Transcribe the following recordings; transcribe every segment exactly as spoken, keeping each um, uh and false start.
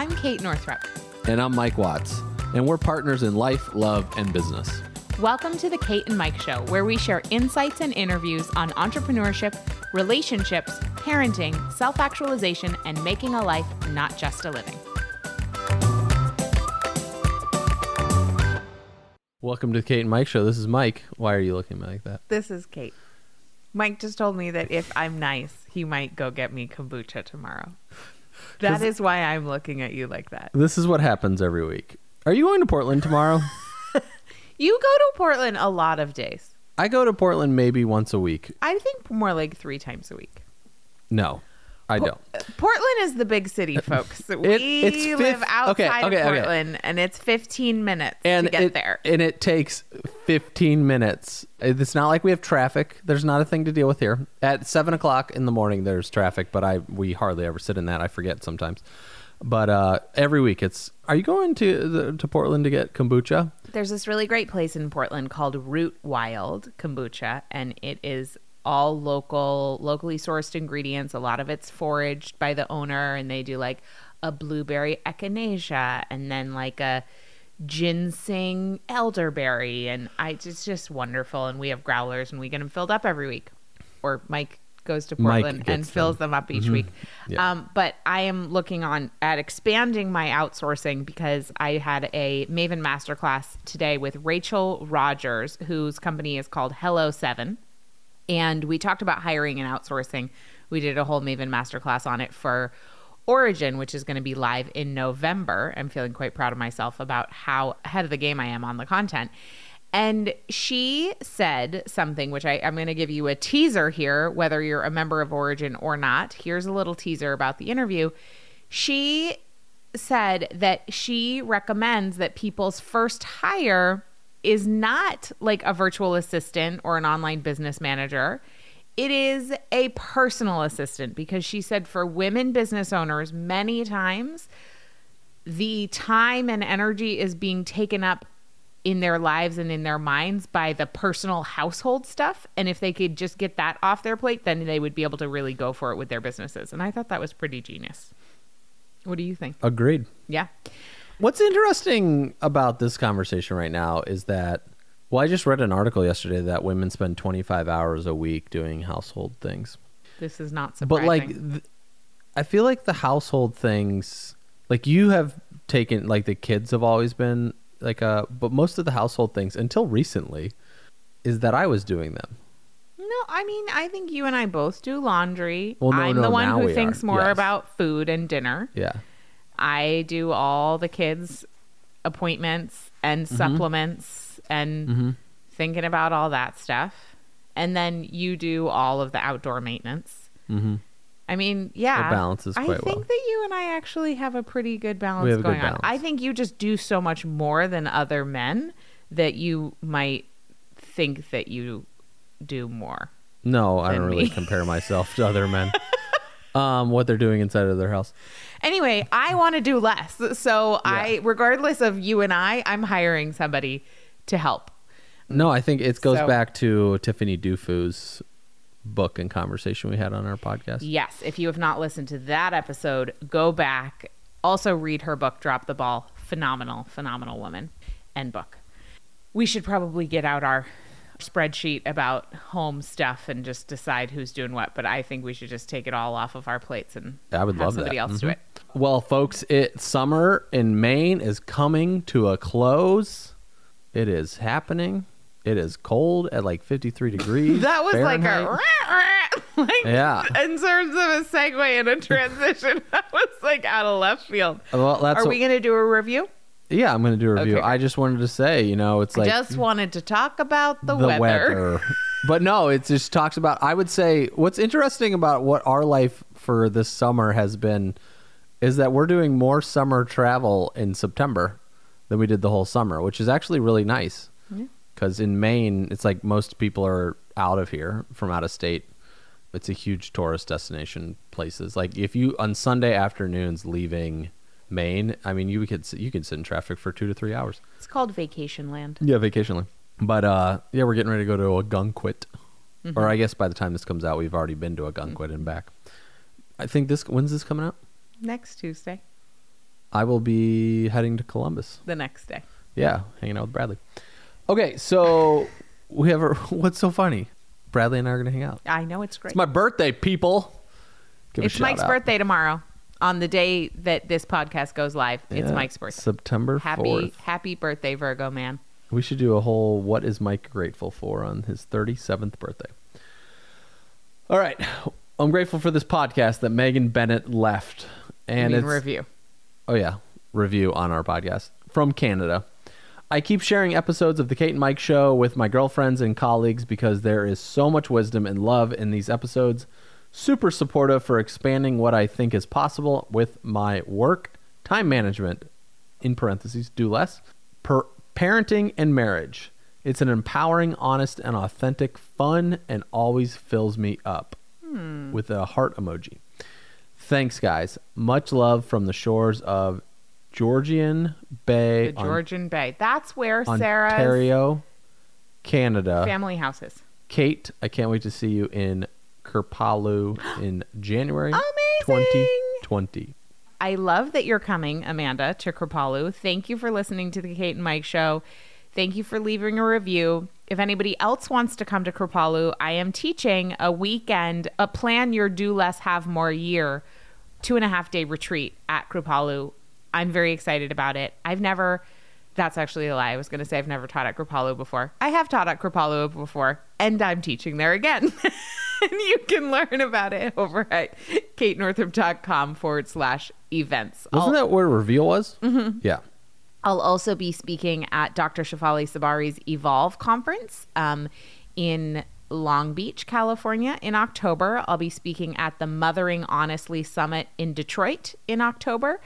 I'm Kate Northrup. And I'm Mike Watts. And we're partners in life, love, and business. Welcome to The Kate and Mike Show, where we share insights and interviews on entrepreneurship, relationships, parenting, self-actualization, and making a life, not just a living. Welcome to The Kate and Mike Show. This is Mike. Why are you looking at me like that? This is Kate. Mike just told me that if I'm nice, he might go get me kombucha tomorrow. That is why I'm looking at you like that. This is what happens every week. Are you going to Portland tomorrow? You go to Portland a lot of days. I go to Portland maybe once a week. I think more like three times a week. No, I po- don't. Portland is the big city, folks. it, we it's fif- live outside okay, okay, of Portland, okay. And it's fifteen minutes and to get it, there. And it takes fifteen minutes. It's not like we have traffic. There's not a thing to deal with here. At seven o'clock in the morning, there's traffic, but I we hardly ever sit in that. I forget sometimes. But uh, every week it's, are you going to the, to Portland to get kombucha? There's this really great place in Portland called Root Wild Kombucha, and it is all local, locally sourced ingredients. A lot of it's foraged by the owner, and they do like a blueberry echinacea and then like a ginseng elderberry. And I, it's just wonderful. And we have growlers and we get them filled up every week. Or Mike goes to Portland and fills them, them up each mm-hmm. week. Yeah. Um, but I am looking on at expanding my outsourcing because I had a Maven masterclass today with Rachel Rogers, whose company is called Hello Seven. And we talked about hiring and outsourcing. We did a whole Maven masterclass on it for Origin, which is going to be live in November. I'm feeling quite proud of myself about how ahead of the game I am on the content. And she said something, which I, I'm going to give you a teaser here, whether you're a member of Origin or not. Here's a little teaser about the interview. She said that she recommends that people's first hire is not like a virtual assistant or an online business manager. It is a personal assistant, because she said for women business owners, many times the time and energy is being taken up in their lives and in their minds by the personal household stuff. And if they could just get that off their plate, then they would be able to really go for it with their businesses. And I thought that was pretty genius. What do you think? Agreed. Yeah. What's interesting about this conversation right now is that, well, I just read an article yesterday that women spend twenty-five hours a week doing household things. This is not surprising. But like, th- I feel like the household things, like you have taken, like the kids have always been like uh but most of the household things until recently is that I was doing them. No, I mean, I think you and I both do laundry. Well, no, I'm no, the one who thinks are. more yes. about food and dinner. Yeah. I do all the kids' appointments and mm-hmm. supplements and mm-hmm. thinking about all that stuff. And then you do all of the outdoor maintenance. Mm-hmm. I mean, yeah, it balances quite I think well. That you and I actually have a pretty good balance we have going a good balance. on. I think you just do so much more than other men that you might think that you do more. No, I don't me. really compare myself to other men. Um, what they're doing inside of their house. Anyway, I want to do less. So yeah. I, regardless of you and I, I'm hiring somebody to help. No, I think it goes so. back to Tiffany Dufu's book and conversation we had on our podcast. Yes. If you have not listened to that episode, go back. Also read her book, Drop the Ball. Phenomenal, phenomenal woman and book. We should probably get out our spreadsheet about home stuff and just decide who's doing what, but I think we should just take it all off of our plates and I would have love somebody that. else mm-hmm. do it. Well, folks, it summer in Maine is coming to a close. It is happening. It is cold at like fifty-three degrees. That was Fahrenheit. like a... Like, yeah. In terms of a segue and a transition, that was like out of left field. Well, that's Are what, we going to do a review? Yeah, I'm going to do a review. Okay. I just wanted to say, you know, it's like... I just wanted to talk about the, the weather. weather. But no, it just talks about... I would say what's interesting about what our life for this summer has been is that we're doing more summer travel in September than we did the whole summer, which is actually really nice. Yeah. Because in Maine, it's like most people are out of here from out of state. It's a huge tourist destination places. Like if you on Sunday afternoons leaving Maine, I mean, you could you can sit in traffic for two to three hours. It's called vacation land. Yeah, vacation land. But uh, yeah, we're getting ready to go to Ogunquit. Mm-hmm. Or I guess by the time this comes out, we've already been to Ogunquit mm-hmm. and back. I think this, when's this coming out? Next Tuesday. I will be heading to Columbus the next day. Yeah, hanging out with Bradley. Okay, so we have a, what's so funny? Bradley and I are going to hang out. I know, it's great. It's my birthday, people. Give it's a Mike's out. birthday tomorrow. On the day that this podcast goes live, yeah, it's Mike's birthday. September fourth. Happy, happy birthday, Virgo man. We should do a whole what is Mike grateful for on his thirty-seventh birthday. All right. I'm grateful for this podcast that Megan Bennett left. And you mean it's review. Oh, yeah. Review on our podcast from Canada. I keep sharing episodes of The Kate and Mike Show with my girlfriends and colleagues because there is so much wisdom and love in these episodes. Super supportive for expanding what I think is possible with my work, time management, in parentheses, do less, per parenting and marriage. It's an empowering, honest, and authentic fun and always fills me up hmm. with a heart emoji. Thanks, guys. Much love from the shores of Georgian Bay. The Georgian on, Bay. That's where Sarah's Ontario, Canada. Family houses. Kate, I can't wait to see you in Kripalu in January twenty twenty. I love that you're coming, Amanda, to Kripalu. Thank you for listening to the Kate and Mike Show. Thank you for leaving a review. If anybody else wants to come to Kripalu, I am teaching a weekend, a plan your do less, have more year, two and a half day retreat at Kripalu. I'm very excited about it. I've never, that's actually a lie. I was going to say I've never taught at Kripalu before. I have taught at Kripalu before, and I'm teaching there again. And you can learn about it over at katenorthrup.com forward slash events. Wasn't I'll, that where Reveal was? Mm-hmm. Yeah. I'll also be speaking at Doctor Shefali Sabari's Evolve conference um, in Long Beach, California in October. I'll be speaking at the Mothering Honestly Summit in Detroit in October.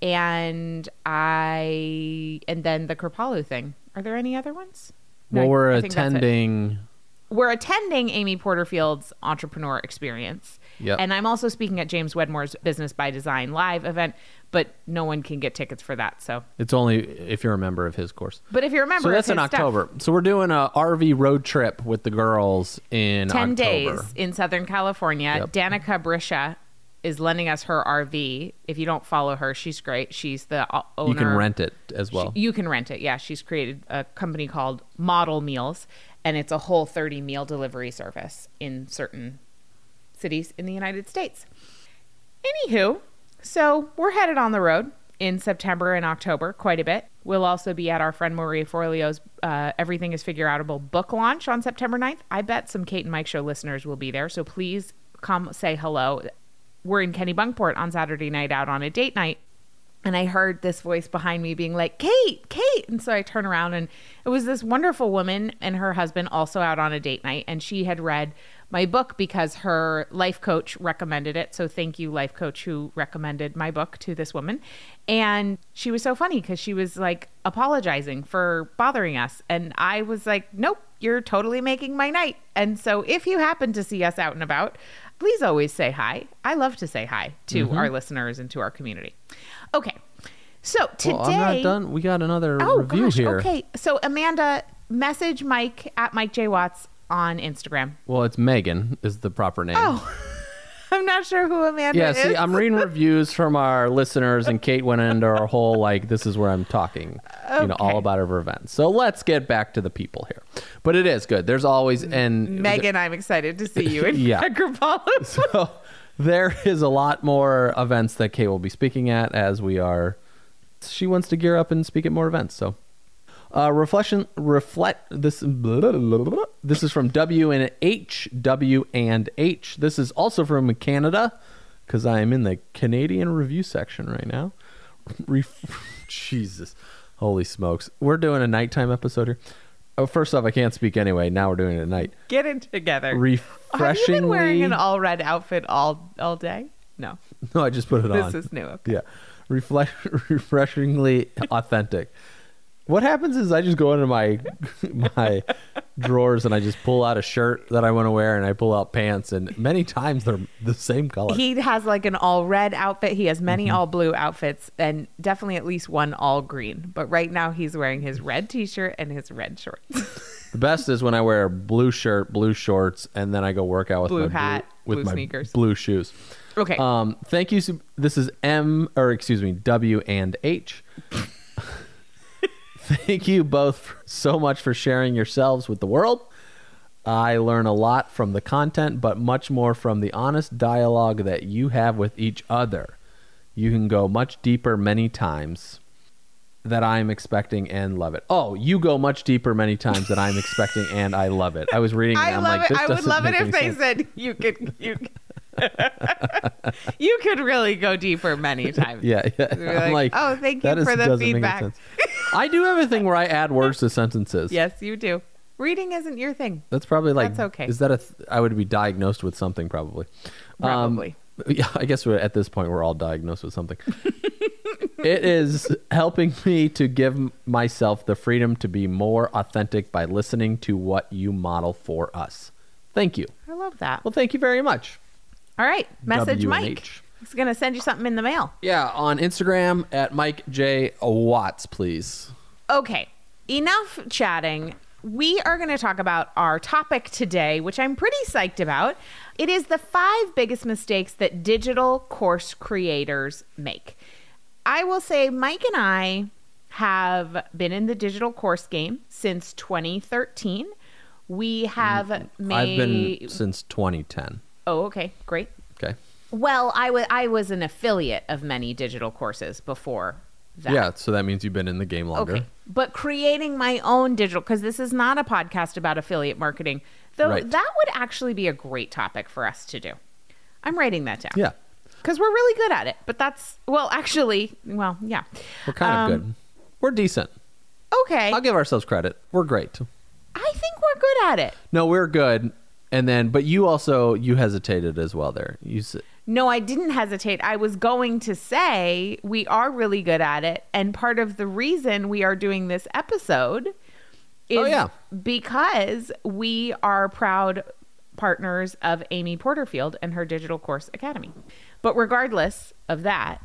And I, and then the Kripalu thing. Are there any other ones? Well, no, we're I, I attending... We're attending Amy Porterfield's Entrepreneur Experience. Yep. And I'm also speaking at James Wedmore's Business by Design live event, but no one can get tickets for that. So it's only if you're a member of his course. But if you're a member so of his So that's in October. Stuff. So we're doing a R V road trip with the girls in ten October. ten days in Southern California. Yep. Danica Brisha is lending us her R V. If you don't follow her, she's great. She's the owner. You can rent it as well. She, you can rent it. Yeah. She's created a company called Model Meals. And it's a whole thirty meal delivery service in certain cities in the United States. Anywho, so we're headed on the road in September and October quite a bit. We'll also be at our friend Maria Forleo's uh, Everything is figure-outable book launch on September ninth. I bet some Kate and Mike Show listeners will be there. So please come say hello. We're in Kennebunkport on Saturday night out on a date night. And I heard this voice behind me being like, Kate, Kate. And so I turn around and it was this wonderful woman and her husband also out on a date night. And she had read my book because her life coach recommended it. So thank you, life coach, who recommended my book to this woman. And she was so funny because she was like apologizing for bothering us. And I was like, nope, you're totally making my night. And so if you happen to see us out and about, please always say hi. I love to say hi to mm-hmm. our listeners and to our community. Okay, so today... Well, I'm not done. We got another oh, review gosh, here. Okay, so Amanda, message Mike at Mike J. Watts on Instagram. Well, it's Megan is the proper name. Oh, I'm not sure who Amanda yeah, is. Yeah, see, I'm reading reviews from our listeners, and Kate went into our whole, like, this is where I'm talking, okay. you know, all about her event. So let's get back to the people here. But it is good. There's always... and Megan, I'm excited to see you in yeah. Kripalu. So... There is a lot more events that Kate will be speaking at as we are. She wants to gear up and speak at more events. So uh, reflection, reflect this. Blah, blah, blah, blah. This is from W and H, W and H. This is also from Canada because I am in the Canadian review section right now. Re- Jesus. Holy smokes. We're doing a nighttime episode here. Oh, first off, I can't speak anyway. Now we're doing it at night. Get it together. Refreshingly. Have you been wearing an all red outfit all all day? No. No, I just put it this on. This is new. Okay. Yeah. Reflect, refreshingly authentic. What happens is I just go into my my drawers and I just pull out a shirt that I want to wear and I pull out pants and many times they're the same color. He has like an all red outfit. He has many mm-hmm. all blue outfits and definitely at least one all green. But right now he's wearing his red t-shirt and his red shorts. The best is when I wear a blue shirt, blue shorts, and then I go work out with blue my hat, blue, with blue my sneakers, blue shoes. Okay. Um, thank you. This is M, or excuse me, W and H. Thank you both for, so much for sharing yourselves with the world. I learn a lot from the content, but much more from the honest dialogue that you have with each other. You can go much deeper many times that I'm expecting and love it. Oh, you go much deeper many times that I'm expecting and I love it. I was reading and I I'm love like, it. I would love it if they sense. said you could you you could really go deeper many times. Yeah. yeah. Like, like, oh, thank you for is, the feedback. I do have a thing where I add words to sentences. Yes, you do. Reading isn't your thing. That's probably like, that's okay. Is that a, th I would be diagnosed with something probably. Probably. Um, yeah, I guess we're, at this point we're all diagnosed with something. It is helping me to give myself the freedom to be more authentic by listening to what you model for us. Thank you. I love that. Well, thank you very much. All right. Message Mike. He's going to send you something in the mail. Yeah. On Instagram at Mike J Watts, please. Okay. Enough chatting. We are going to talk about our topic today, which I'm pretty psyched about. It is the five biggest mistakes that digital course creators make. I will say Mike and I have been in the digital course game since twenty thirteen. We have made... I've been since twenty ten. Oh, okay. Great. Okay. Well, I, I was an affiliate of many digital courses before that. Yeah, so that means you've been in the game longer. Okay. But creating my own digital... Because this is not a podcast about affiliate marketing. Though right. That would actually be a great topic for us to do. I'm writing that down. Yeah. Because we're really good at it, but that's, well, actually, well, yeah. We're kind um, of good. We're decent. Okay. I'll give ourselves credit. We're great. I think we're good at it. No, we're good. And then, but you also, you hesitated as well there. You said, no, I didn't hesitate. I was going to say we are really good at it. And part of the reason we are doing this episode is oh, yeah. because we are proud partners of Amy Porterfield and her Digital Course Academy. But regardless of that,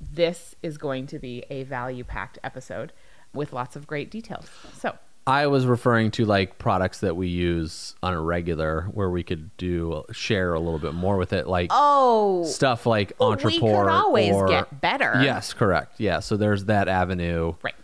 this is going to be a value-packed episode with lots of great details. So I was referring to like products that we use on a regular where we could do share a little bit more with it, like oh, stuff like well, Entrepreneur. We could always or, get better. Yes, correct. Yeah, so there's that avenue. Right.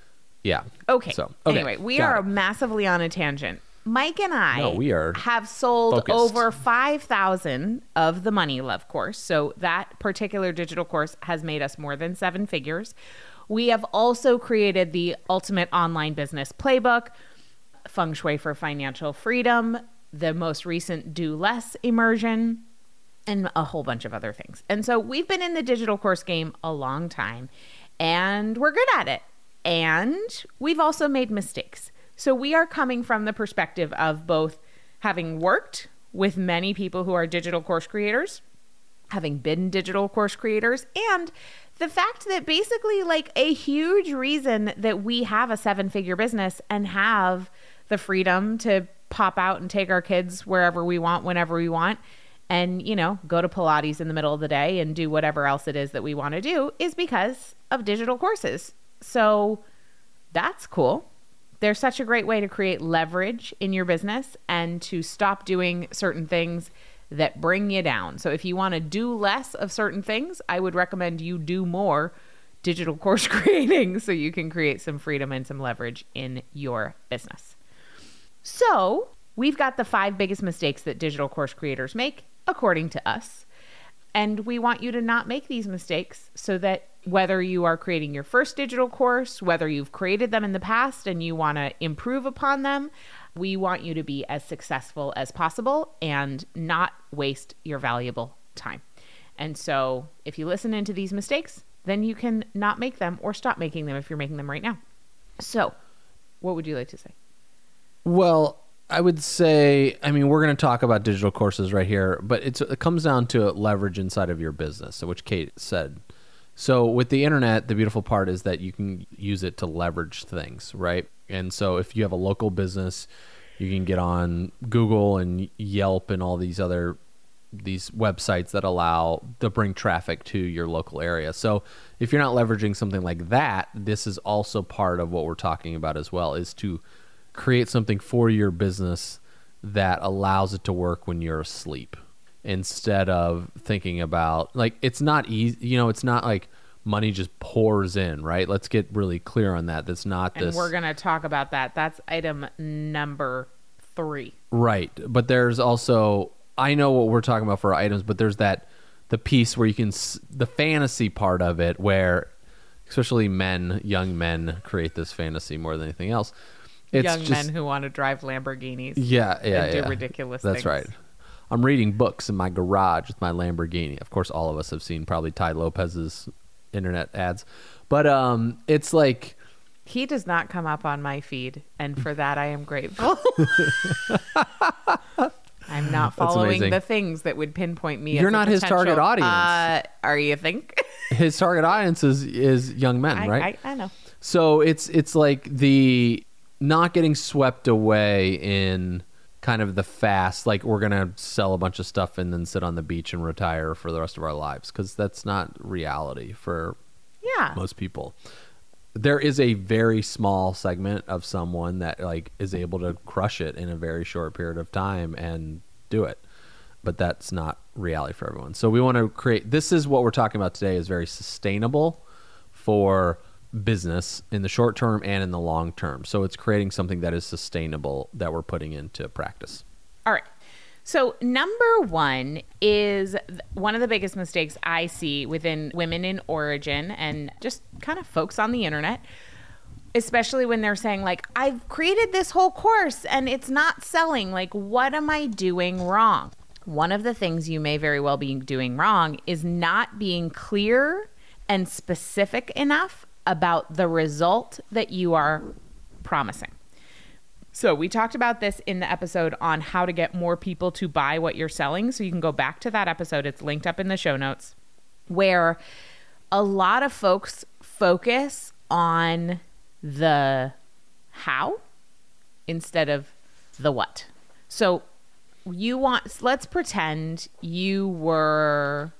Yeah. Okay. So okay. anyway, we Got are it. massively on a tangent. Mike and I no, we are have sold focused. over five thousand of the Money Love Course. So that particular digital course has made us more than seven figures. We have also created the Ultimate Online Business Playbook, Feng Shui for Financial Freedom, the most recent Do Less immersion, and a whole bunch of other things. And so we've been in the digital course game a long time, and we're good at it. And we've also made mistakes. So we are coming from the perspective of both having worked with many people who are digital course creators, having been digital course creators, and the fact that basically like a huge reason that we have a seven-figure business and have the freedom to pop out and take our kids wherever we want, whenever we want, and, you know, go to Pilates in the middle of the day and do whatever else it is that we want to do is because of digital courses. So that's cool. They're such a great way to create leverage in your business and to stop doing certain things that bring you down. So if you want to do less of certain things, I would recommend you do more digital course creating so you can create some freedom and some leverage in your business. So we've got the five biggest mistakes that digital course creators make, according to us. And we want you to not make these mistakes so that whether you are creating your first digital course, whether you've created them in the past and you want to improve upon them, we want you to be as successful as possible and not waste your valuable time. And so if you listen into these mistakes, then you can not make them or stop making them if you're making them right now. So what would you like to say? Well, I would say, I mean, we're going to talk about digital courses right here, but it's, it comes down to leverage inside of your business, which Kate said. So with the internet, the beautiful part is that you can use it to leverage things, right? And so if you have a local business, you can get on Google and Yelp and all these other these websites that allow to bring traffic to your local area. So if you're not leveraging something like that, this is also part of what we're talking about as well, is to create something for your business that allows it to work when you're asleep. instead of thinking about, like, it's not easy, you know, it's not like money just pours in, right? Let's get really clear on that. That's not and this. And we're going to talk about that. That's item number three. Right. But there's also, I know what we're talking about for our items, but there's that, the piece where you can, the fantasy part of it where, especially men, young men create this fantasy more than anything else. It's young just, men who want to drive Lamborghinis. Yeah, yeah, and yeah. Do ridiculous That's things. That's right. I'm reading books in my garage with my Lamborghini. Of course, all of us have seen probably Ty Lopez's internet ads. But um, it's like... He does not come up on my feed, and for that I am grateful. I'm not following the things that would pinpoint me. You're as not his target audience. Uh, are you think? His target audience is, is young men, I, right? I, I know. So it's it's like the... not getting swept away in kind of the fast, like we're going to sell a bunch of stuff and then sit on the beach and retire for the rest of our lives, because that's not reality for yeah. most people. There is a very small segment of someone that like is able to crush it in a very short period of time and do it, but that's not reality for everyone. So we want to create, this is what we're talking about today is very sustainable for business in the short term and in the long term. So it's creating something that is sustainable that we're putting into practice. All right. So number one is one of the biggest mistakes I see within women in Origin and just kind of folks on the internet, especially when they're saying like, I've created this whole course and it's not selling. Like, what am I doing wrong? One of the things you may very well be doing wrong is not being clear and specific enough about the result that you are promising. So we talked about this in the episode on how to get more people to buy what you're selling. So you can go back to that episode. It's linked up in the show notes, where a lot of folks focus on the how instead of the what. So you want, let's pretend you were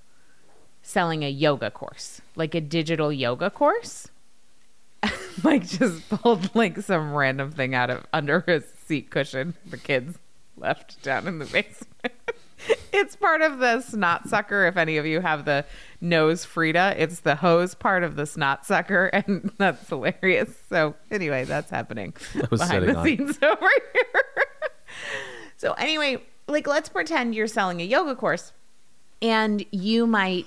selling a yoga course, like a digital yoga course. Mike just pulled like some random thing out of under his seat cushion. The kids left down in the basement. It's part of the snot sucker. If any of you have the nose Frida, it's the hose part of the snot sucker, and that's hilarious. So anyway, that's happening that was behind the on. scenes over here. So anyway, like let's pretend you're selling a yoga course, and you might,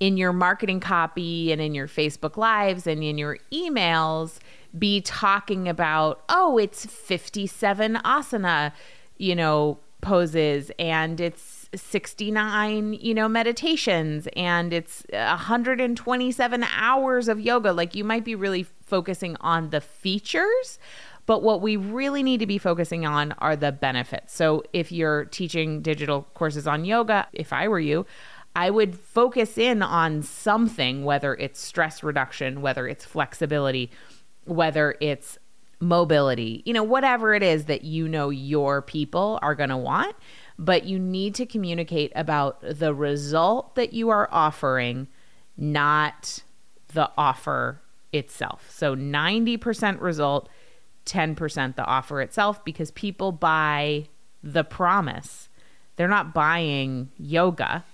in your marketing copy and in your Facebook lives and in your emails, be talking about, oh, it's fifty-seven asana, you know, poses, and it's sixty-nine, you know, meditations, and it's one hundred twenty-seven hours of yoga. Like you might be really focusing on the features, but what we really need to be focusing on are the benefits. So if you're teaching digital courses on yoga, if I were you, I would focus in on something, whether it's stress reduction, whether it's flexibility, whether it's mobility, you know, whatever it is that you know your people are going to want. But you need to communicate about the result that you are offering, not the offer itself. So ninety percent result, ten percent the offer itself, because people buy the promise. They're not buying yoga.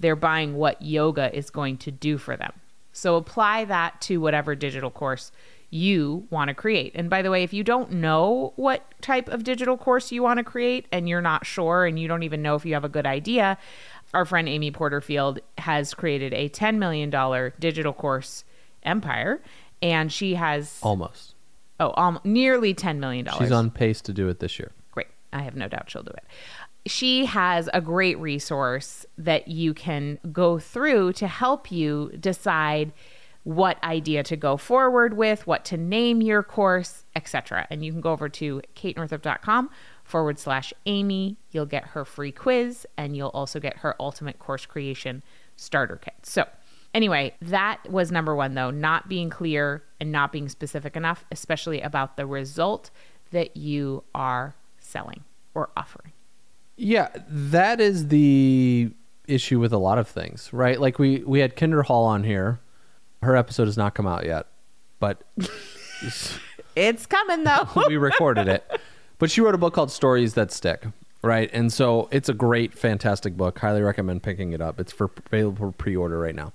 They're buying what yoga is going to do for them. So apply that to whatever digital course you want to create. And by the way, if you don't know what type of digital course you want to create and you're not sure and you don't even know if you have a good idea, our friend Amy Porterfield has created a ten million dollar digital course empire, and she has almost oh um, nearly ten million dollars. She's on pace to do it this year. Great. I have no doubt she'll do it. She has a great resource that you can go through to help you decide what idea to go forward with, what to name your course, et cetera. And you can go over to katenorthrup.com forward slash Amy. You'll get her free quiz, and you'll also get her Ultimate Course Creation Starter Kit. So anyway, that was number one, though, not being clear and not being specific enough, especially about the result that you are selling or offering. Yeah, that is the issue with a lot of things, right? Like we, we had Kinder Hall on here. Her episode has not come out yet, but... it's coming, though. We recorded it. But she wrote a book called Stories That Stick, Right. And so it's a great, fantastic book. Highly recommend picking it up. It's for available for pre-order right now.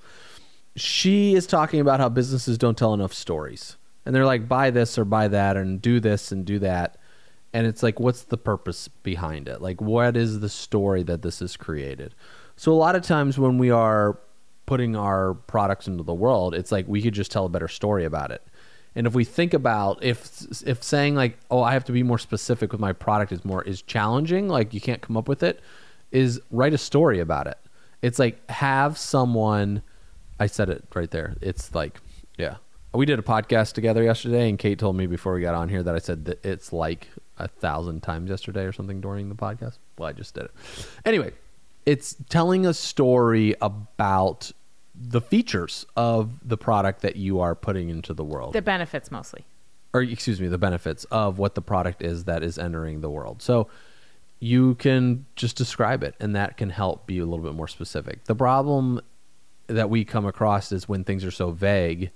She is talking about how businesses don't tell enough stories. And they're like, buy this or buy that and do this and do that. And it's like, what's the purpose behind it? Like, what is the story that this is created? So a lot of times when we are putting our products into the world, it's like we could just tell a better story about it. And if we think about if if saying like, oh, I have to be more specific with my product is more is challenging, like you can't come up with it, is write a story about it. It's like have someone, I said it right there. It's like, yeah, we did a podcast together yesterday and Kate told me before we got on here that I said that it's like a thousand times yesterday or something during the podcast. Well, I just did it. Anyway, it's telling a story about the features of the product that you are putting into the world. The benefits mostly. Or excuse me, the benefits of what the product is that is entering the world. So you can just describe it and that can help be a little bit more specific. The problem that we come across is when things are so vague,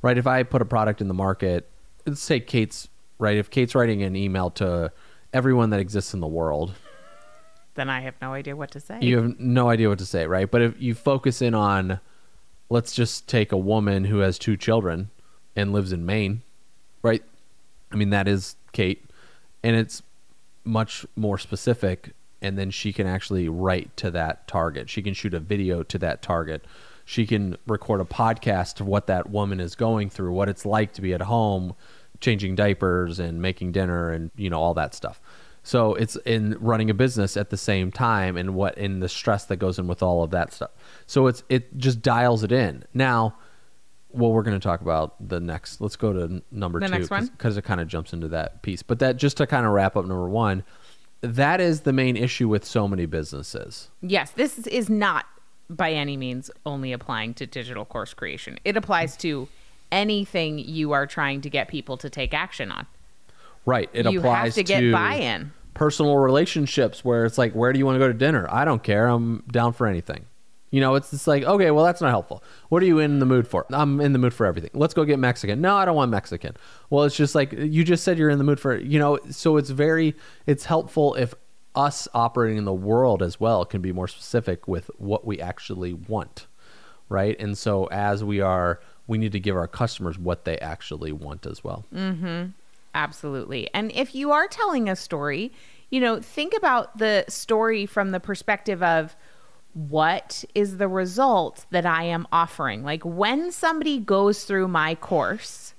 right? If I put a product in the market, let's say Kate's, right? If Kate's writing an email to everyone that exists in the world, then I have no idea what to say. You have no idea what to say, right? But if you focus in on, let's just take a woman who has two children and lives in Maine, right? I mean, that is Kate. And it's much more specific. And then she can actually write to that target. She can shoot a video to that target. She can record a podcast of what that woman is going through, what it's like to be at home, changing diapers and making dinner and, you know, all that stuff. So it's in running a business at the same time and what in the stress that goes in with all of that stuff. So it's it just dials it in. Now, well, we're going to talk about the next. Let's go to number the two because it kind of jumps into that piece. But that just to kind of wrap up number one, that is the main issue with so many businesses. Yes, this is not by any means only applying to digital course creation. It applies to anything you are trying to get people to take action on. Right. It you applies have to get to buy-in. Personal relationships where it's like, where do you want to go to dinner? I don't care. I'm down for anything. You know, it's just like, okay, well, that's not helpful. What are you in the mood for? I'm in the mood for everything. Let's go get Mexican. No, I don't want Mexican. Well, it's just like, you just said you're in the mood for, you know, so it's very, it's helpful if us operating in the world as well can be more specific with what we actually want. Right. And so as we are, we need to give our customers what they actually want as well. Mm-hmm. Absolutely. And if you are telling a story, you know, think about the story from the perspective of what is the result that I am offering? Like when somebody goes through my course,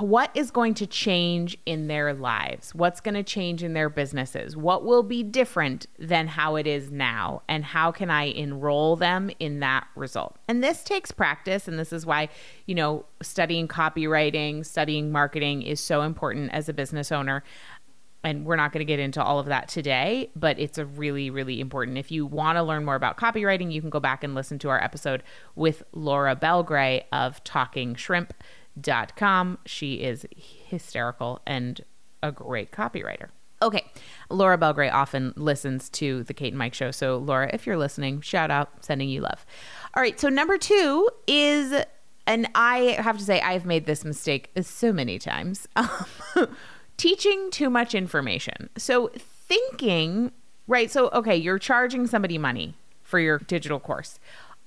what is going to change in their lives? What's going to change in their businesses? What will be different than how it is now? And how can I enroll them in that result? And this takes practice. And this is why, you know, studying copywriting, studying marketing is so important as a business owner. And we're not going to get into all of that today, but it's a really, really important. If you want to learn more about copywriting, you can go back and listen to our episode with Laura Belgray of talking shrimp dot com. She is hysterical and a great copywriter. Okay. Laura Belgray often listens to the Kate and Mike Show. So Laura, if you're listening, shout out, sending you love. All right. So number two is, and I have to say, I've made this mistake so many times, teaching too much information. So thinking, right? So, okay, you're charging somebody money for your digital course.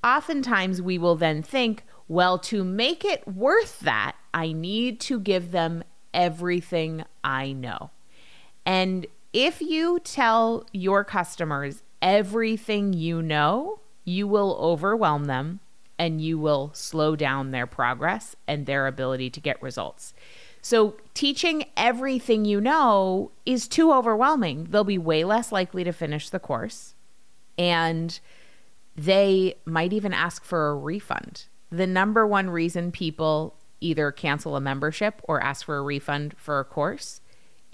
Oftentimes we will then think, well, to make it worth that, I need to give them everything I know. And if you tell your customers everything you know, you will overwhelm them and you will slow down their progress and their ability to get results. So teaching everything you know is too overwhelming. They'll be way less likely to finish the course and they might even ask for a refund. The number one reason people either cancel a membership or ask for a refund for a course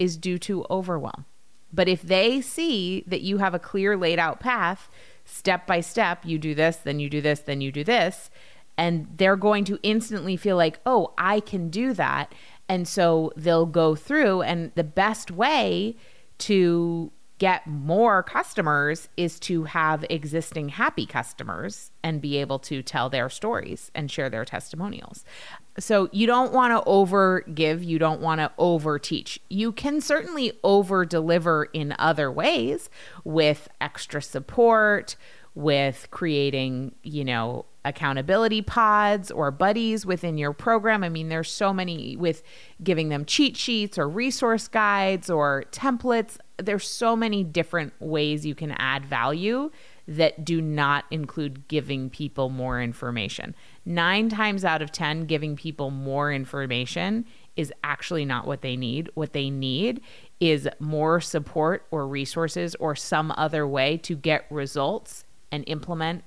is due to overwhelm. But if they see that you have a clear laid out path, step by step, you do this, then you do this, then you do this, and they're going to instantly feel like, oh, I can do that. And so they'll go through, and the best way to get more customers is to have existing happy customers and be able to tell their stories and share their testimonials. So you don't want to over give. You don't want to over teach. You can certainly over deliver in other ways with extra support, with creating, you know, accountability pods or buddies within your program. I mean, there's so many, with giving them cheat sheets or resource guides or templates. There's so many different ways you can add value that do not include giving people more information. Nine times out of ten, giving people more information is actually not what they need. What they need is more support or resources or some other way to get results and implement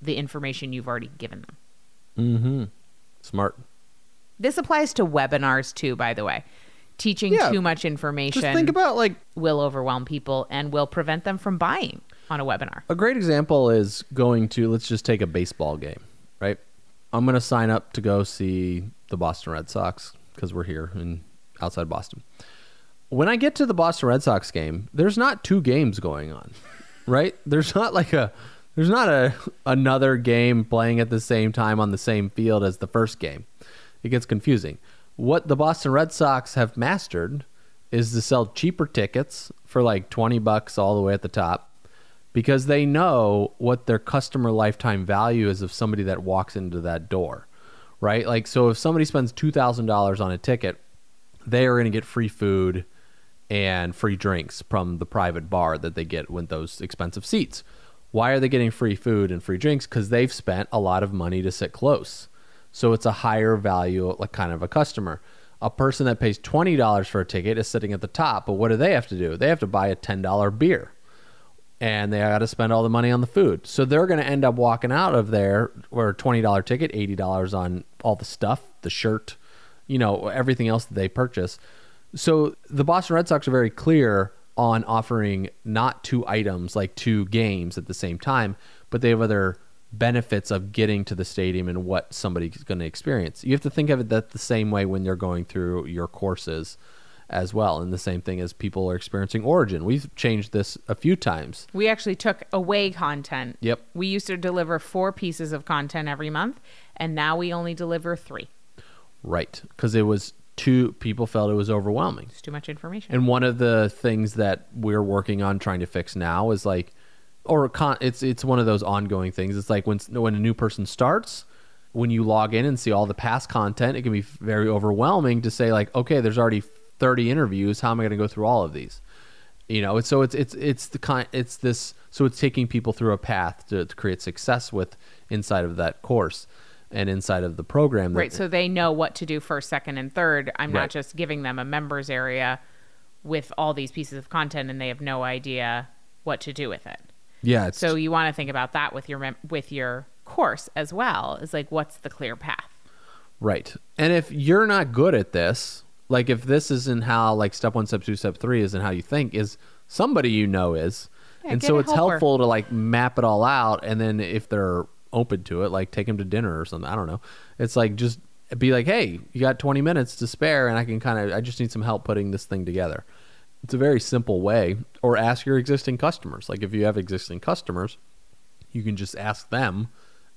the information you've already given them. Mm-hmm. Smart. This applies to webinars too, by the way. Teaching yeah. too much information, just think about, like, will overwhelm people and will prevent them from buying on a webinar. A great example is going to, let's just take a baseball game, right? I'm going to sign up to go see the Boston Red Sox because we're here and outside Boston. When I get to the Boston Red Sox game, there's not two games going on, right? There's not like a... There's not a another game playing at the same time on the same field as the first game. It gets confusing. What the Boston Red Sox have mastered is to sell cheaper tickets for like twenty bucks all the way at the top, because they know what their customer lifetime value is of somebody that walks into that door, right? Like, so if somebody spends two thousand dollars on a ticket, they are going to get free food and free drinks from the private bar that they get with those expensive seats. Why are they getting free food and free drinks? Because they've spent a lot of money to sit close. So it's a higher value, like, kind of a customer. A person that pays twenty dollars for a ticket is sitting at the top, but what do they have to do? They have to buy a ten dollar beer, and they got to spend all the money on the food. So they're going to end up walking out of there or a twenty dollar ticket, eighty dollars on all the stuff, the shirt, you know, everything else that they purchase. So the Boston Red Sox are very clear on offering not two items, like two games at the same time, but they have other benefits of getting to the stadium and what somebody's going to experience. You have to think of it that the same way when they're going through your courses as well. And the same thing as people are experiencing Origin. We've changed this a few times. We actually took away content. Yep. We used to deliver four pieces of content every month, and now we only deliver three. Right. Because it was Two people felt it was overwhelming. It's too much information. And one of the things that we're working on trying to fix now is like, or con- it's it's one of those ongoing things. It's like when when a new person starts, when you log in and see all the past content, it can be very overwhelming to say like, okay, there's already thirty interviews. How am I going to go through all of these? You know, and so it's it's it's the con- it's this. So it's taking people through a path to, to create success with inside of that course and inside of the program. That, right, so they know what to do first, second, and third. I'm right. not just giving them a members area with all these pieces of content and they have no idea what to do with it. Yeah. It's, so you want to think about that with your with your course as well. Is like, what's the clear path? Right. And if you're not good at this, like if this isn't how, like step one, step two, step three isn't how you think, is somebody you know is. Yeah, and so it's helpful to like map it all out. And then if they're open to it, like take them to dinner or something. I don't know. It's like, just be like, hey, you got twenty minutes to spare and I can kind of, I just need some help putting this thing together. It's a very simple way. Or ask your existing customers. Like if you have existing customers, you can just ask them,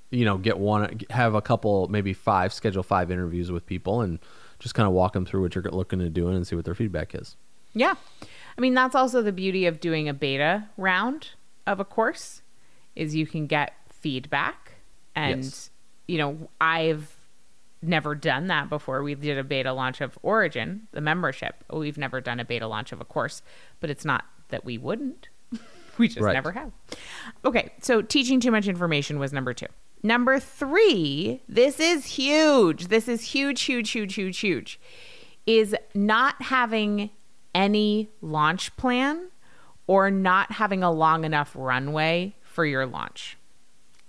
you know, get one, have a couple, maybe five, schedule five interviews with people and just kind of walk them through what you're looking to do and see what their feedback is. Yeah. I mean, that's also the beauty of doing a beta round of a course is you can get feedback. And, yes. you know, I've never done that before. We did a beta launch of Origin, the membership. We've never done a beta launch of a course, but it's not that we wouldn't. We just right. never have. Okay, so teaching too much information was number two. Number three, this is huge. This is huge, huge, huge, huge, huge, is not having any launch plan or not having a long enough runway for your launch.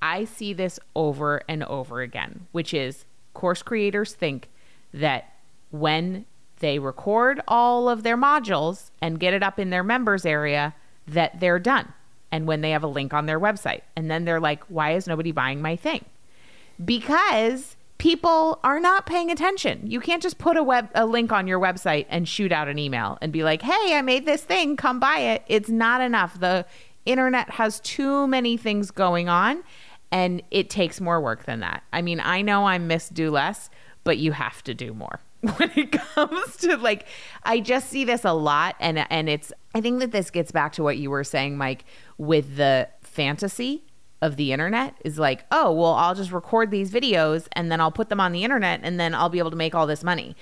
I see this over and over again, which is course creators think that when they record all of their modules and get it up in their members area, that they're done. And when they have a link on their website, and then they're like, why is nobody buying my thing? Because people are not paying attention. You can't just put a web a link on your website and shoot out an email and be like, hey, I made this thing, come buy it. It's not enough. The internet has too many things going on, and it takes more work than that. I mean, I know I'm Miss Do Less, but you have to do more when it comes to, like, I just see this a lot. And, and it's, I think that this gets back to what you were saying, Mike, with the fantasy of the internet is like, oh, well, I'll just record these videos and then I'll put them on the internet and then I'll be able to make all this money.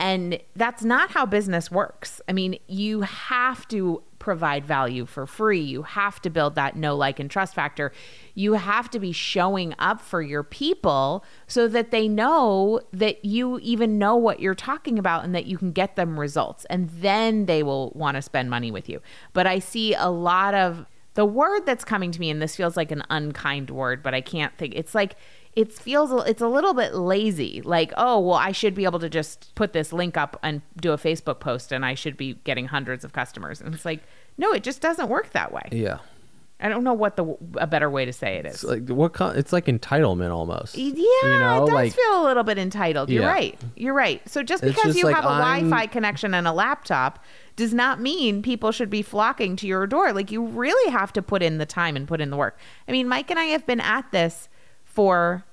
And that's not how business works. I mean, you have to provide value for free. You have to build that know, like, and trust factor. You have to be showing up for your people so that they know that you even know what you're talking about and that you can get them results. And then they will want to spend money with you. But I see a lot of the word that's coming to me, and this feels like an unkind word, but I can't think. It's like, it feels, it's a little bit lazy. Like, oh, well, I should be able to just put this link up and do a Facebook post and I should be getting hundreds of customers. And it's like, no, it just doesn't work that way. Yeah. I don't know what the a better way to say it is. It's like, what, it's like entitlement almost. Yeah, you know, it does like, feel a little bit entitled. You're yeah. right. You're right. So just because just you like have a I'm... Wi-Fi connection and a laptop does not mean people should be flocking to your door. Like, you really have to put in the time and put in the work. I mean, Mike and I have been at this for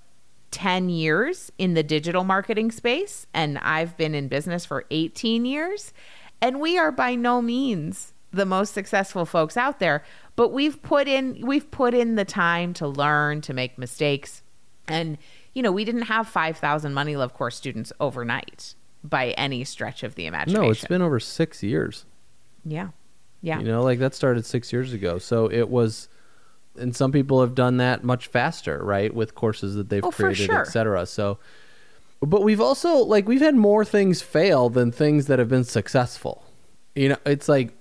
ten years in the digital marketing space, and I've been in business for eighteen years. And we are by no means the most successful folks out there, but we've put in we've put in the time to learn, to make mistakes. And, you know, we didn't have five thousand Money Love Course students overnight by any stretch of the imagination. No, it's been over six years. Yeah. Yeah. You know, like, that started six years ago. So it was, and some people have done that much faster, right? With courses that they've oh, created, sure. et cetera. So, but we've also, like, we've had more things fail than things that have been successful. You know, it's like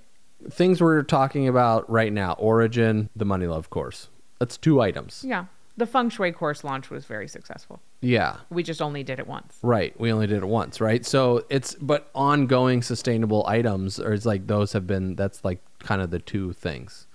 things we're talking about right now, Origin, the Money Love course. That's two items. Yeah. The Feng Shui course launch was very successful. Yeah. We just only did it once. Right. We only did it once, right? So it's, but ongoing sustainable items, or it's like those have been, that's like kind of the two things.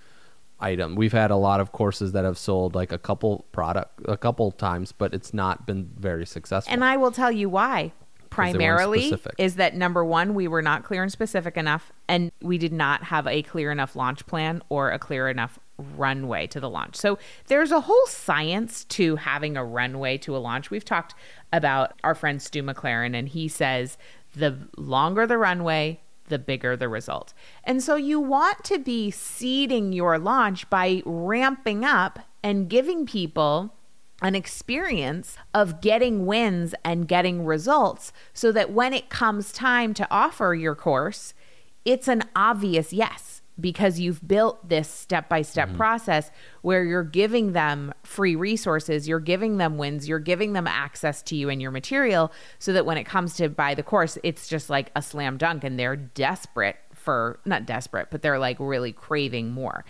Item. We've had a lot of courses that have sold like a couple product, a couple times, but it's not been very successful. And I will tell you why. Primarily is that, number one, we were not clear and specific enough, and we did not have a clear enough launch plan or a clear enough runway to the launch. So there's a whole science to having a runway to a launch. We've talked about our friend Stu McLaren, and he says the longer the runway, the bigger the result. And so you want to be seeding your launch by ramping up and giving people an experience of getting wins and getting results so that when it comes time to offer your course, it's an obvious yes, because you've built this step-by-step mm-hmm. process where you're giving them free resources, you're giving them wins, you're giving them access to you and your material so that when it comes to buy the course, it's just like a slam dunk, and they're desperate for, not desperate, but they're like really craving more.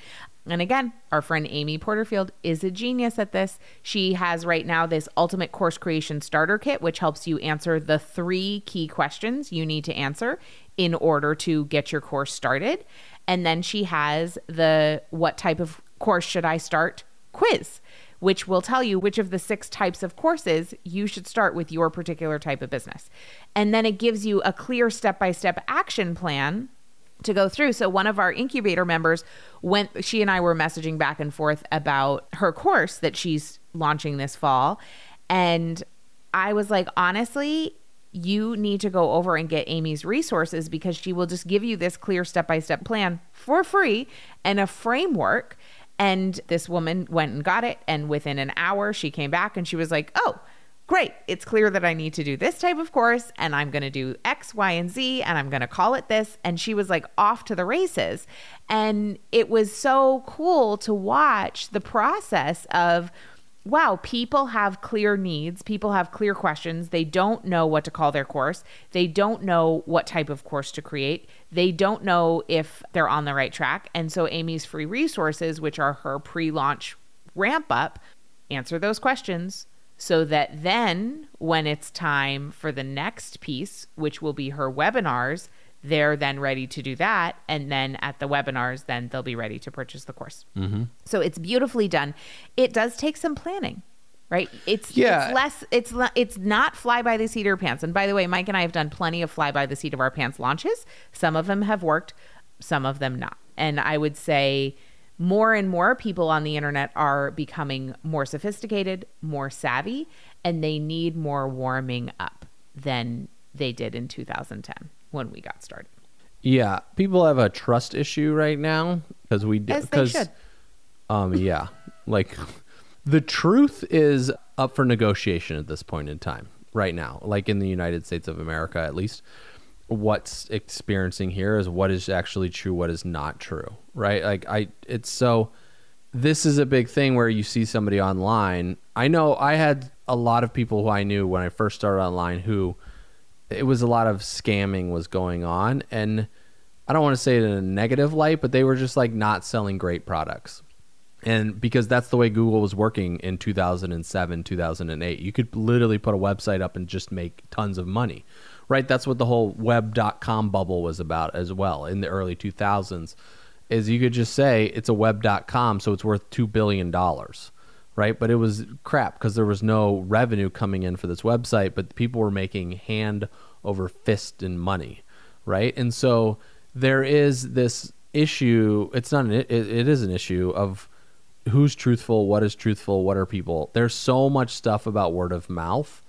And again, our friend Amy Porterfield is a genius at this. She has right now this Ultimate Course Creation Starter Kit, which helps you answer the three key questions you need to answer in order to get your course started. And then she has the What Type of Course Should I Start quiz, which will tell you which of the six types of courses you should start with your particular type of business. And then it gives you a clear step-by-step action plan to go through. So one of our incubator members went, she and I were messaging back and forth about her course that she's launching this fall. And I was like, honestly, you need to go over and get Amy's resources, because she will just give you this clear step-by-step plan for free and a framework. And this woman went and got it. And within an hour, she came back and she was like, oh, great. It's clear that I need to do this type of course, and I'm going to do X, Y, and Z, and I'm going to call it this. And she was like off to the races. And it was so cool to watch the process of, wow, people have clear needs. People have clear questions. They don't know what to call their course. They don't know what type of course to create. They don't know if they're on the right track. And so Amy's free resources, which are her pre-launch ramp up, answer those questions, so that then when it's time for the next piece, which will be her webinars, they're then ready to do that. And then at the webinars, then they'll be ready to purchase the course. Mm-hmm. So it's beautifully done. It does take some planning, right? It's, yeah. it's less, it's, it's not fly by the seat of your pants. And by the way, Mike and I have done plenty of fly by the seat of our pants launches. Some of them have worked, some of them not. And I would say more and more people on the internet are becoming more sophisticated, more savvy, and they need more warming up than they did in two thousand ten when we got started. Yeah, people have a trust issue right now because we do. As they should. Um, yeah, like the truth is up for negotiation at this point in time, right now, like in the United States of America, at least. What's experiencing here is what is actually true, what is not true, right? Like I, it's so, this is a big thing where you see somebody online. I know I had a lot of people who I knew when I first started online who, it was a lot of scamming was going on, and I don't want to say it in a negative light, but they were just like not selling great products. And because that's the way Google was working in two thousand seven, two thousand eight, you could literally put a website up and just make tons of money, right? That's what the whole web dot com bubble was about as well in the early two thousands, is you could just say it's a web dot com, so it's worth two billion dollars, right? But it was crap because there was no revenue coming in for this website, but people were making hand over fist in money, right? And so there is this issue. It's not an, it, it is an issue of who's truthful, what is truthful, what are people. There's so much stuff about word of mouth.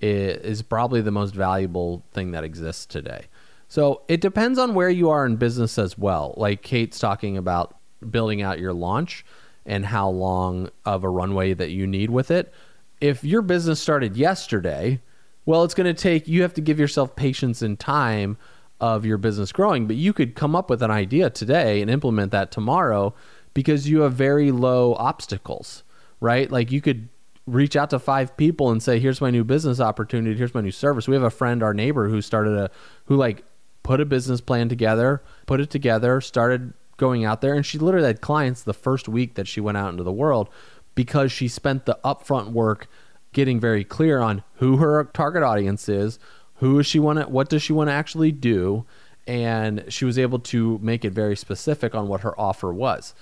It is probably the most valuable thing that exists today. So it depends on where you are in business as well. Like Kate's talking about building out your launch and how long of a runway that you need with it. If your business started yesterday, well, it's going to take, you have to give yourself patience and time of your business growing, but you could come up with an idea today and implement that tomorrow because you have very low obstacles, right? Like you could reach out to five people and say, here's my new business opportunity. Here's my new service. We have a friend, our neighbor, who started a, who like put a business plan together, put it together, started going out there. And she literally had clients the first week that she went out into the world because she spent the upfront work getting very clear on who her target audience is, who is she want to, what does she want to actually do? And she was able to make it very specific on what her offer was.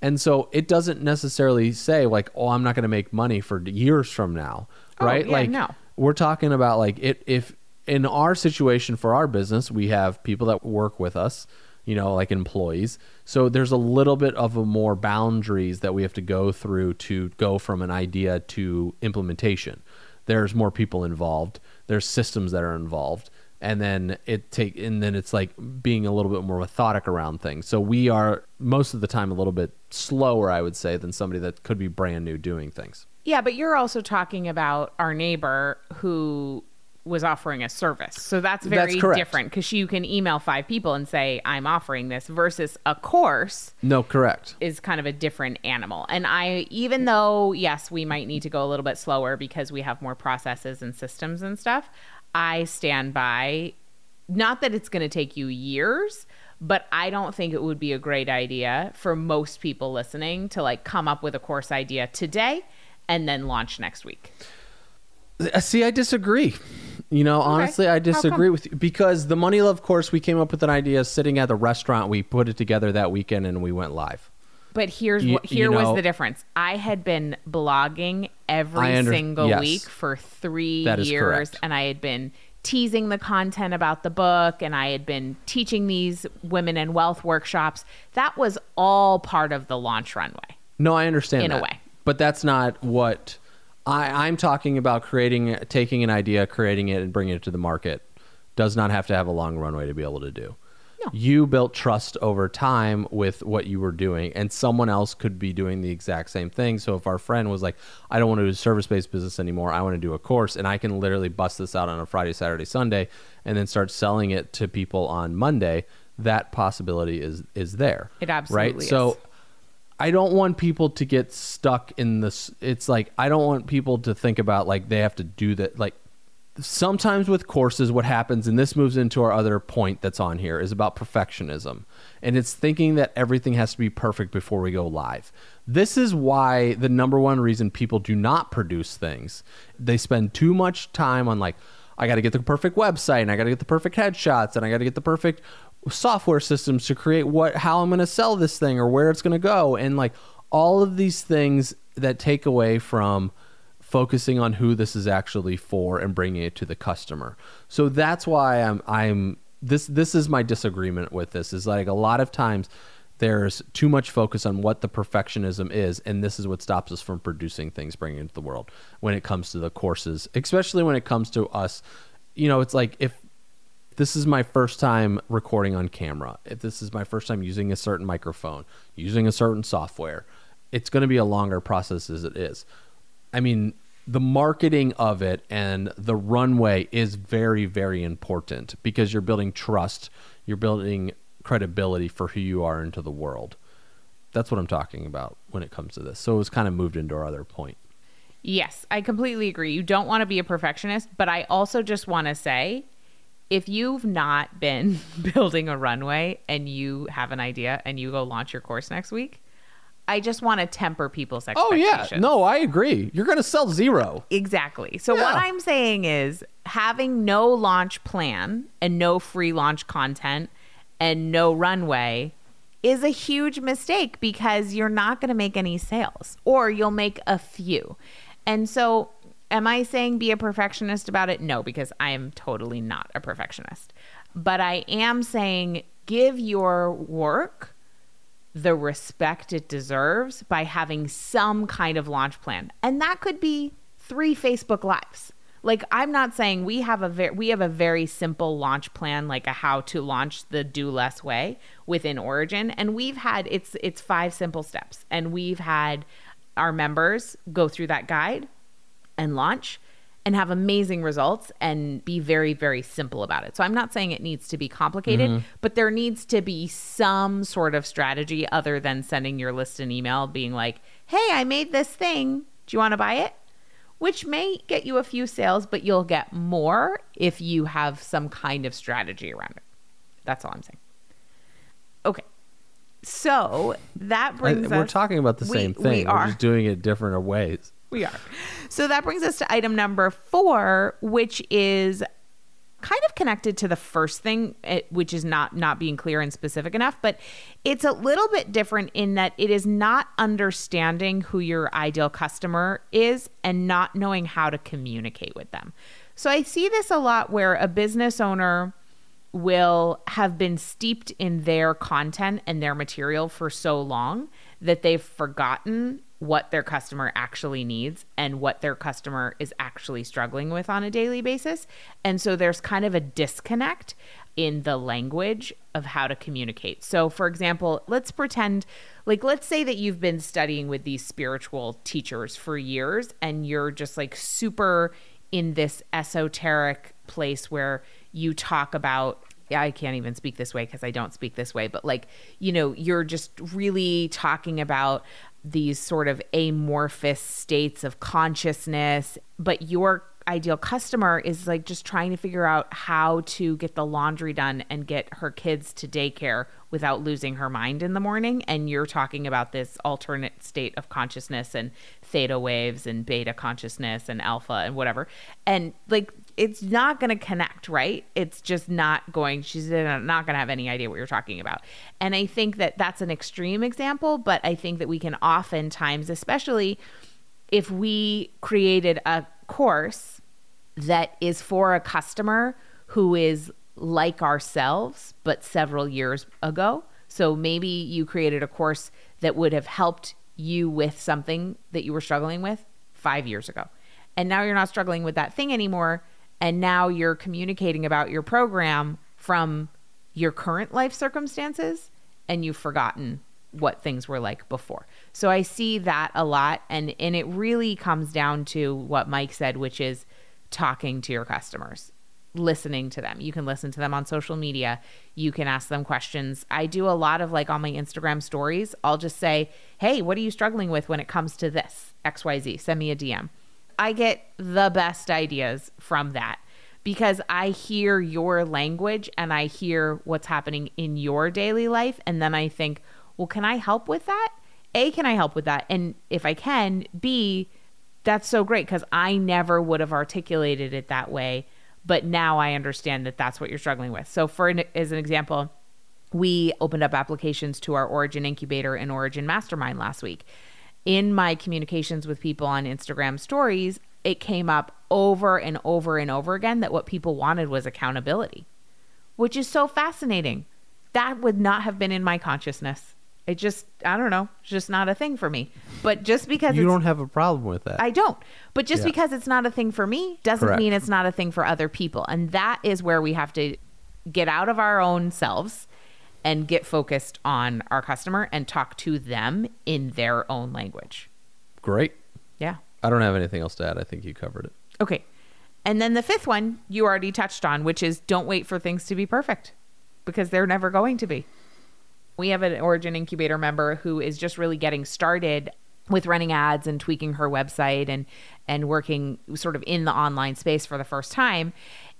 And so it doesn't necessarily say like, oh, I'm not going to make money for years from now, oh, right? Yeah, like no. We're talking about like it, if in our situation for our business, we have people that work with us, you know, like employees. So there's a little bit of a more boundaries that we have to go through to go from an idea to implementation. There's more people involved. There's systems that are involved. And then it take, and then it's like being a little bit more methodic around things. So we are most of the time a little bit slower, I would say, than somebody that could be brand new doing things. Yeah, but you're also talking about our neighbor who was offering a service. So that's very that's different because you can email five people and say, I'm offering this versus a course. No, correct. Is kind of a different animal. And I, even though, yes, we might need to go a little bit slower because we have more processes and systems and stuff, I stand by, not that it's going to take you years, but I don't think it would be a great idea for most people listening to like come up with a course idea today and then launch next week. See, I disagree. You know, okay. Honestly, I disagree with you because the Money Love course, we came up with an idea sitting at the restaurant. We put it together that weekend and we went live. But here's what, here you know, was the difference. I had been blogging every under, single yes, week for three years, and I had been teasing the content about the book, and I had been teaching these women in wealth workshops. That was all part of the launch runway. No, I understand in that. In a way. But that's not what I, I'm talking about creating, taking an idea, creating it, and bringing it to the market. Does not have to have a long runway to be able to do. No. You built trust over time with what you were doing, and someone else could be doing the exact same thing. So if our friend was like, I don't want to do a service-based business anymore, I want to do a course, and I can literally bust this out on a Friday, Saturday, Sunday, and then start selling it to people on Monday, that possibility is is there. It absolutely right? is. So I don't want people to get stuck in this. It's like, I don't want people to think about like they have to do that. Like, sometimes with courses, what happens, and this moves into our other point that's on here, is about perfectionism. And it's thinking that everything has to be perfect before we go live. This is why the number one reason people do not produce things. They spend too much time on like, I got to get the perfect website, and I got to get the perfect headshots, and I got to get the perfect software systems to create what, how I'm going to sell this thing or where it's going to go. And like all of these things that take away from focusing on who this is actually for and bringing it to the customer. So that's why I'm, I'm this, this is my disagreement with this, is like a lot of times there's too much focus on what the perfectionism is, and this is what stops us from producing things, bringing it to the world when it comes to the courses, especially when it comes to us. You know, it's like, if this is my first time recording on camera, if this is my first time using a certain microphone, using a certain software, it's going to be a longer process as it is. I mean, the marketing of it and the runway is very, very important, because you're building trust, you're building credibility for who you are into the world. That's what I'm talking about when it comes to this. So it's kind of moved into our other point. Yes, I completely agree. You don't want to be a perfectionist, but I also just want to say, if you've not been building a runway and you have an idea and you go launch your course next week, I just want to temper people's expectations. Oh, yeah. No, I agree. You're going to sell zero. Exactly. So yeah. What I'm saying is, having no launch plan and no free launch content and no runway is a huge mistake, because you're not going to make any sales, or you'll make a few. And so am I saying be a perfectionist about it? No, because I am totally not a perfectionist. But I am saying give your work the respect it deserves by having some kind of launch plan. And that could be three Facebook Lives. Like, I'm not saying we have a very, we have a very simple launch plan, like a how to launch the Do Less way within Origin. And we've had, it's, it's five simple steps, and we've had our members go through that guide and launch and have amazing results and be very, very simple about it. So I'm not saying it needs to be complicated, mm-hmm. but there needs to be some sort of strategy other than sending your list an email being like, hey, I made this thing, do you want to buy it? Which may get you a few sales, but you'll get more if you have some kind of strategy around it. That's all I'm saying. Okay. So that brings I, we're us... We're talking about the we, same thing. We are. We're just doing it different ways. We are. So that brings us to item number four, which is kind of connected to the first thing, which is not, not being clear and specific enough, but it's a little bit different in that it is not understanding who your ideal customer is and not knowing how to communicate with them. So I see this a lot where a business owner will have been steeped in their content and their material for so long that they've forgotten what their customer actually needs and what their customer is actually struggling with on a daily basis. And so there's kind of a disconnect in the language of how to communicate. So for example, let's pretend, like, let's say that you've been studying with these spiritual teachers for years, and you're just like super in this esoteric place where you talk about, I can't even speak this way because I don't speak this way, but like, you know, you're just really talking about these sort of amorphous states of consciousness, but your ideal customer is like just trying to figure out how to get the laundry done and get her kids to daycare without losing her mind in the morning. And you're talking about this alternate state of consciousness and theta waves and beta consciousness and alpha and whatever. And like, it's not going to connect, right? It's just not going, she's not going to have any idea what you're talking about. And I think that that's an extreme example, but I think that we can oftentimes, especially if we created a course that is for a customer who is like ourselves, but several years ago. So maybe you created a course that would have helped you with something that you were struggling with five years ago. And now you're not struggling with that thing anymore. And now you're communicating about your program from your current life circumstances, and you've forgotten what things were like before. So I see that a lot. And, and it really comes down to what Mike said, which is talking to your customers, listening to them. You can listen to them on social media. You can ask them questions. I do a lot of, like, on my Instagram stories, I'll just say, hey, what are you struggling with when it comes to this X Y Z? Send me a D M. I get the best ideas from that, because I hear your language and I hear what's happening in your daily life. And then I think, well, can I help with that? A, can I help with that? And if I can, B, that's so great, because I never would have articulated it that way. But now I understand that that's what you're struggling with. So for an, as an example, we opened up applications to our Origin Incubator and Origin Mastermind last week. in my communications with people on Instagram stories, it came up over and over and over again that what people wanted was accountability, which is so fascinating. That would not have been in my consciousness. It just, I don't know, it's just not a thing for me. But just because you it's, don't have a problem with that. I don't. But just yeah. because it's not a thing for me doesn't Correct. mean it's not a thing for other people. And that is where we have to get out of our own selves and get focused on our customer and talk to them in their own language. Great. Yeah. I don't have anything else to add. I think you covered it. Okay. And then the fifth one you already touched on, which is don't wait for things to be perfect because they're never going to be. We have an Origin Incubator member who is just really getting started with running ads and tweaking her website and and working sort of in the online space for the first time.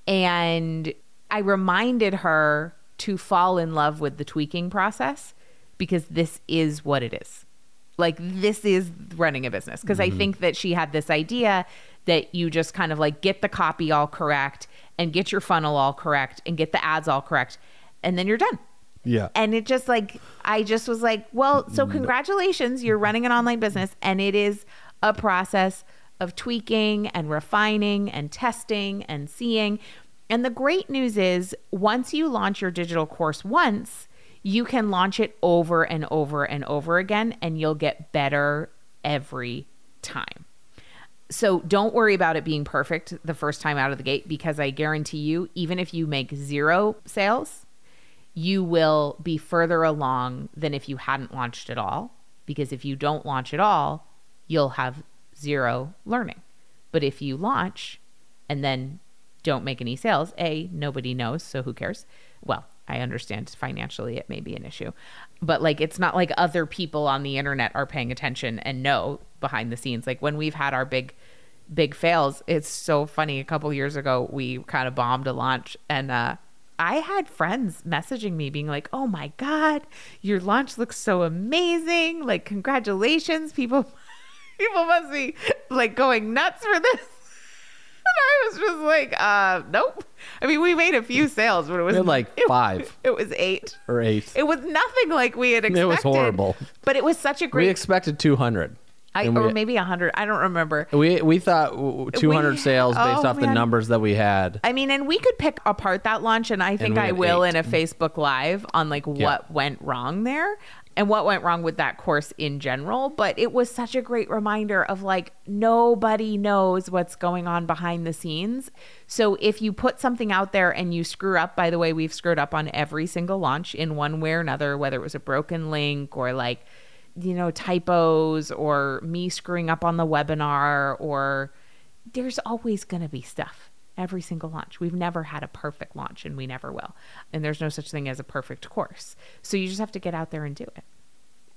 And I reminded her to fall in love with the tweaking process because this is what it is. Like, this is running a business. Because mm-hmm. I think that she had this idea that you just kind of like get the copy all correct and get your funnel all correct and get the ads all correct and then you're done. Yeah. And it just like, I just was like, well, so congratulations, you're running an online business and it is a process of tweaking and refining and testing and seeing. And the great news is once you launch your digital course once, you can launch it over and over and over again and you'll get better every time. So don't worry about it being perfect the first time out of the gate, because I guarantee you, even if you make zero sales, you will be further along than if you hadn't launched at all. Because if you don't launch at all, you'll have zero learning. But if you launch and then don't make any sales, A, nobody knows, so who cares? Well, I understand financially it may be an issue. But like, it's not like other people on the internet are paying attention and know behind the scenes. Like when we've had our big big fails, it's so funny. A couple years ago, we kind of bombed a launch and uh I had friends messaging me being like, oh my God, your launch looks so amazing. Like, congratulations. People, people must be like going nuts for this. And I was just like, uh, nope. I mean, we made a few sales, but it was like five. It, it was eight. Or eight. It was nothing like we had expected. It was horrible. But it was such a great. We expected two hundred. I, or we, maybe one hundred. I don't remember. We we thought two hundred we, sales based oh, off man. the numbers that we had. I mean, and we could pick apart that launch, and I think and I will eight. in a Facebook Live on like yeah. what went wrong there and what went wrong with that course in general. But it was such a great reminder of like, nobody knows what's going on behind the scenes. So if you put something out there and you screw up, by the way, we've screwed up on every single launch in one way or another, whether it was a broken link or like, you know, typos or me screwing up on the webinar, or there's always going to be stuff every single launch. We've never had a perfect launch and we never will. And there's no such thing as a perfect course. So you just have to get out there and do it.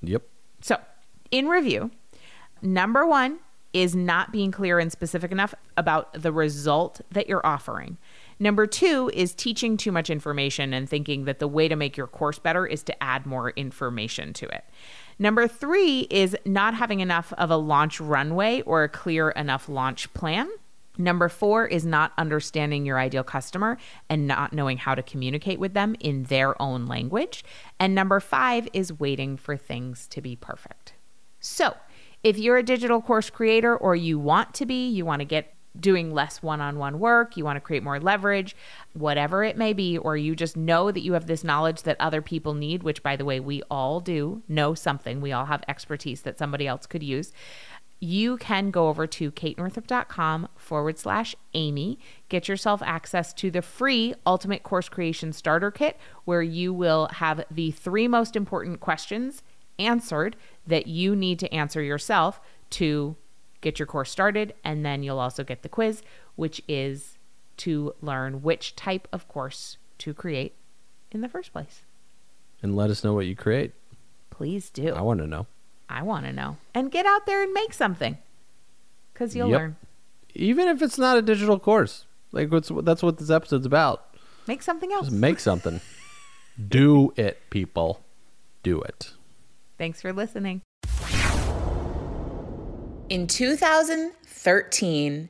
Yep. So in review, number one is not being clear and specific enough about the result that you're offering. Number two is teaching too much information and thinking that the way to make your course better is to add more information to it. Number three is not having enough of a launch runway or a clear enough launch plan. Number four is not understanding your ideal customer and not knowing how to communicate with them in their own language. And number five is waiting for things to be perfect. So if you're a digital course creator, or you want to be, you want to get doing less one-on-one work, you want to create more leverage, whatever it may be, or you just know that you have this knowledge that other people need, which by the way, we all do know something. We all have expertise that somebody else could use. You can go over to katenorthrup.com forward slash Amy, get yourself access to the free Ultimate Course Creation Starter Kit, where you will have the three most important questions answered that you need to answer yourself to get your course started, and then you'll also get the quiz, which is to learn which type of course to create in the first place. And let us know what you create. Please do. I want to know. I want to know. And get out there and make something, because you'll yep. learn. Even if it's not a digital course. Like, what's, that's what this episode's about. Make something else. Just make something. Do it, people. Do it. Thanks for listening. In two thousand thirteen,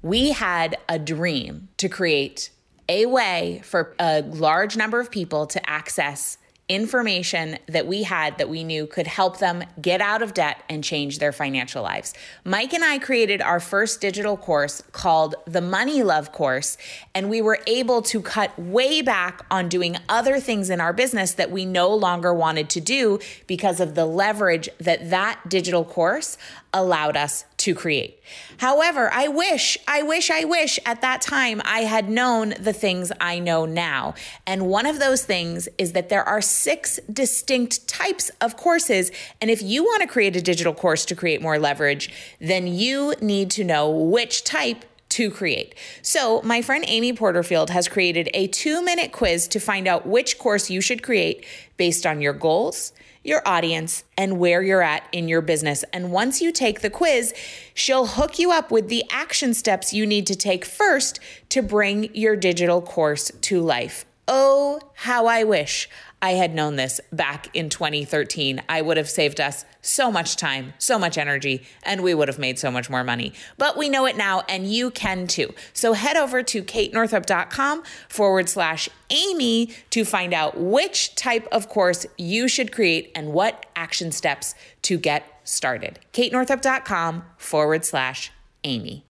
we had a dream to create a way for a large number of people to access information that we had that we knew could help them get out of debt and change their financial lives. Mike and I created our first digital course called the Money Love Course, and we were able to cut way back on doing other things in our business that we no longer wanted to do because of the leverage that that digital course allowed us to create. However, I wish, I wish, I wish at that time I had known the things I know now. And one of those things is that there are six distinct types of courses. And if you want to create a digital course to create more leverage, then you need to know which type to create. So my friend Amy Porterfield has created a two-minute quiz to find out which course you should create based on your goals, your audience, and where you're at in your business. And once you take the quiz, she'll hook you up with the action steps you need to take first to bring your digital course to life. Oh, how I wish I had known this back in twenty thirteen. I would have saved us so much time, so much energy, and we would have made so much more money. But we know it now, and you can too. So head over to katenorthrup.com forward slash Amy to find out which type of course you should create and what action steps to get started. katenorthrup.com forward slash Amy.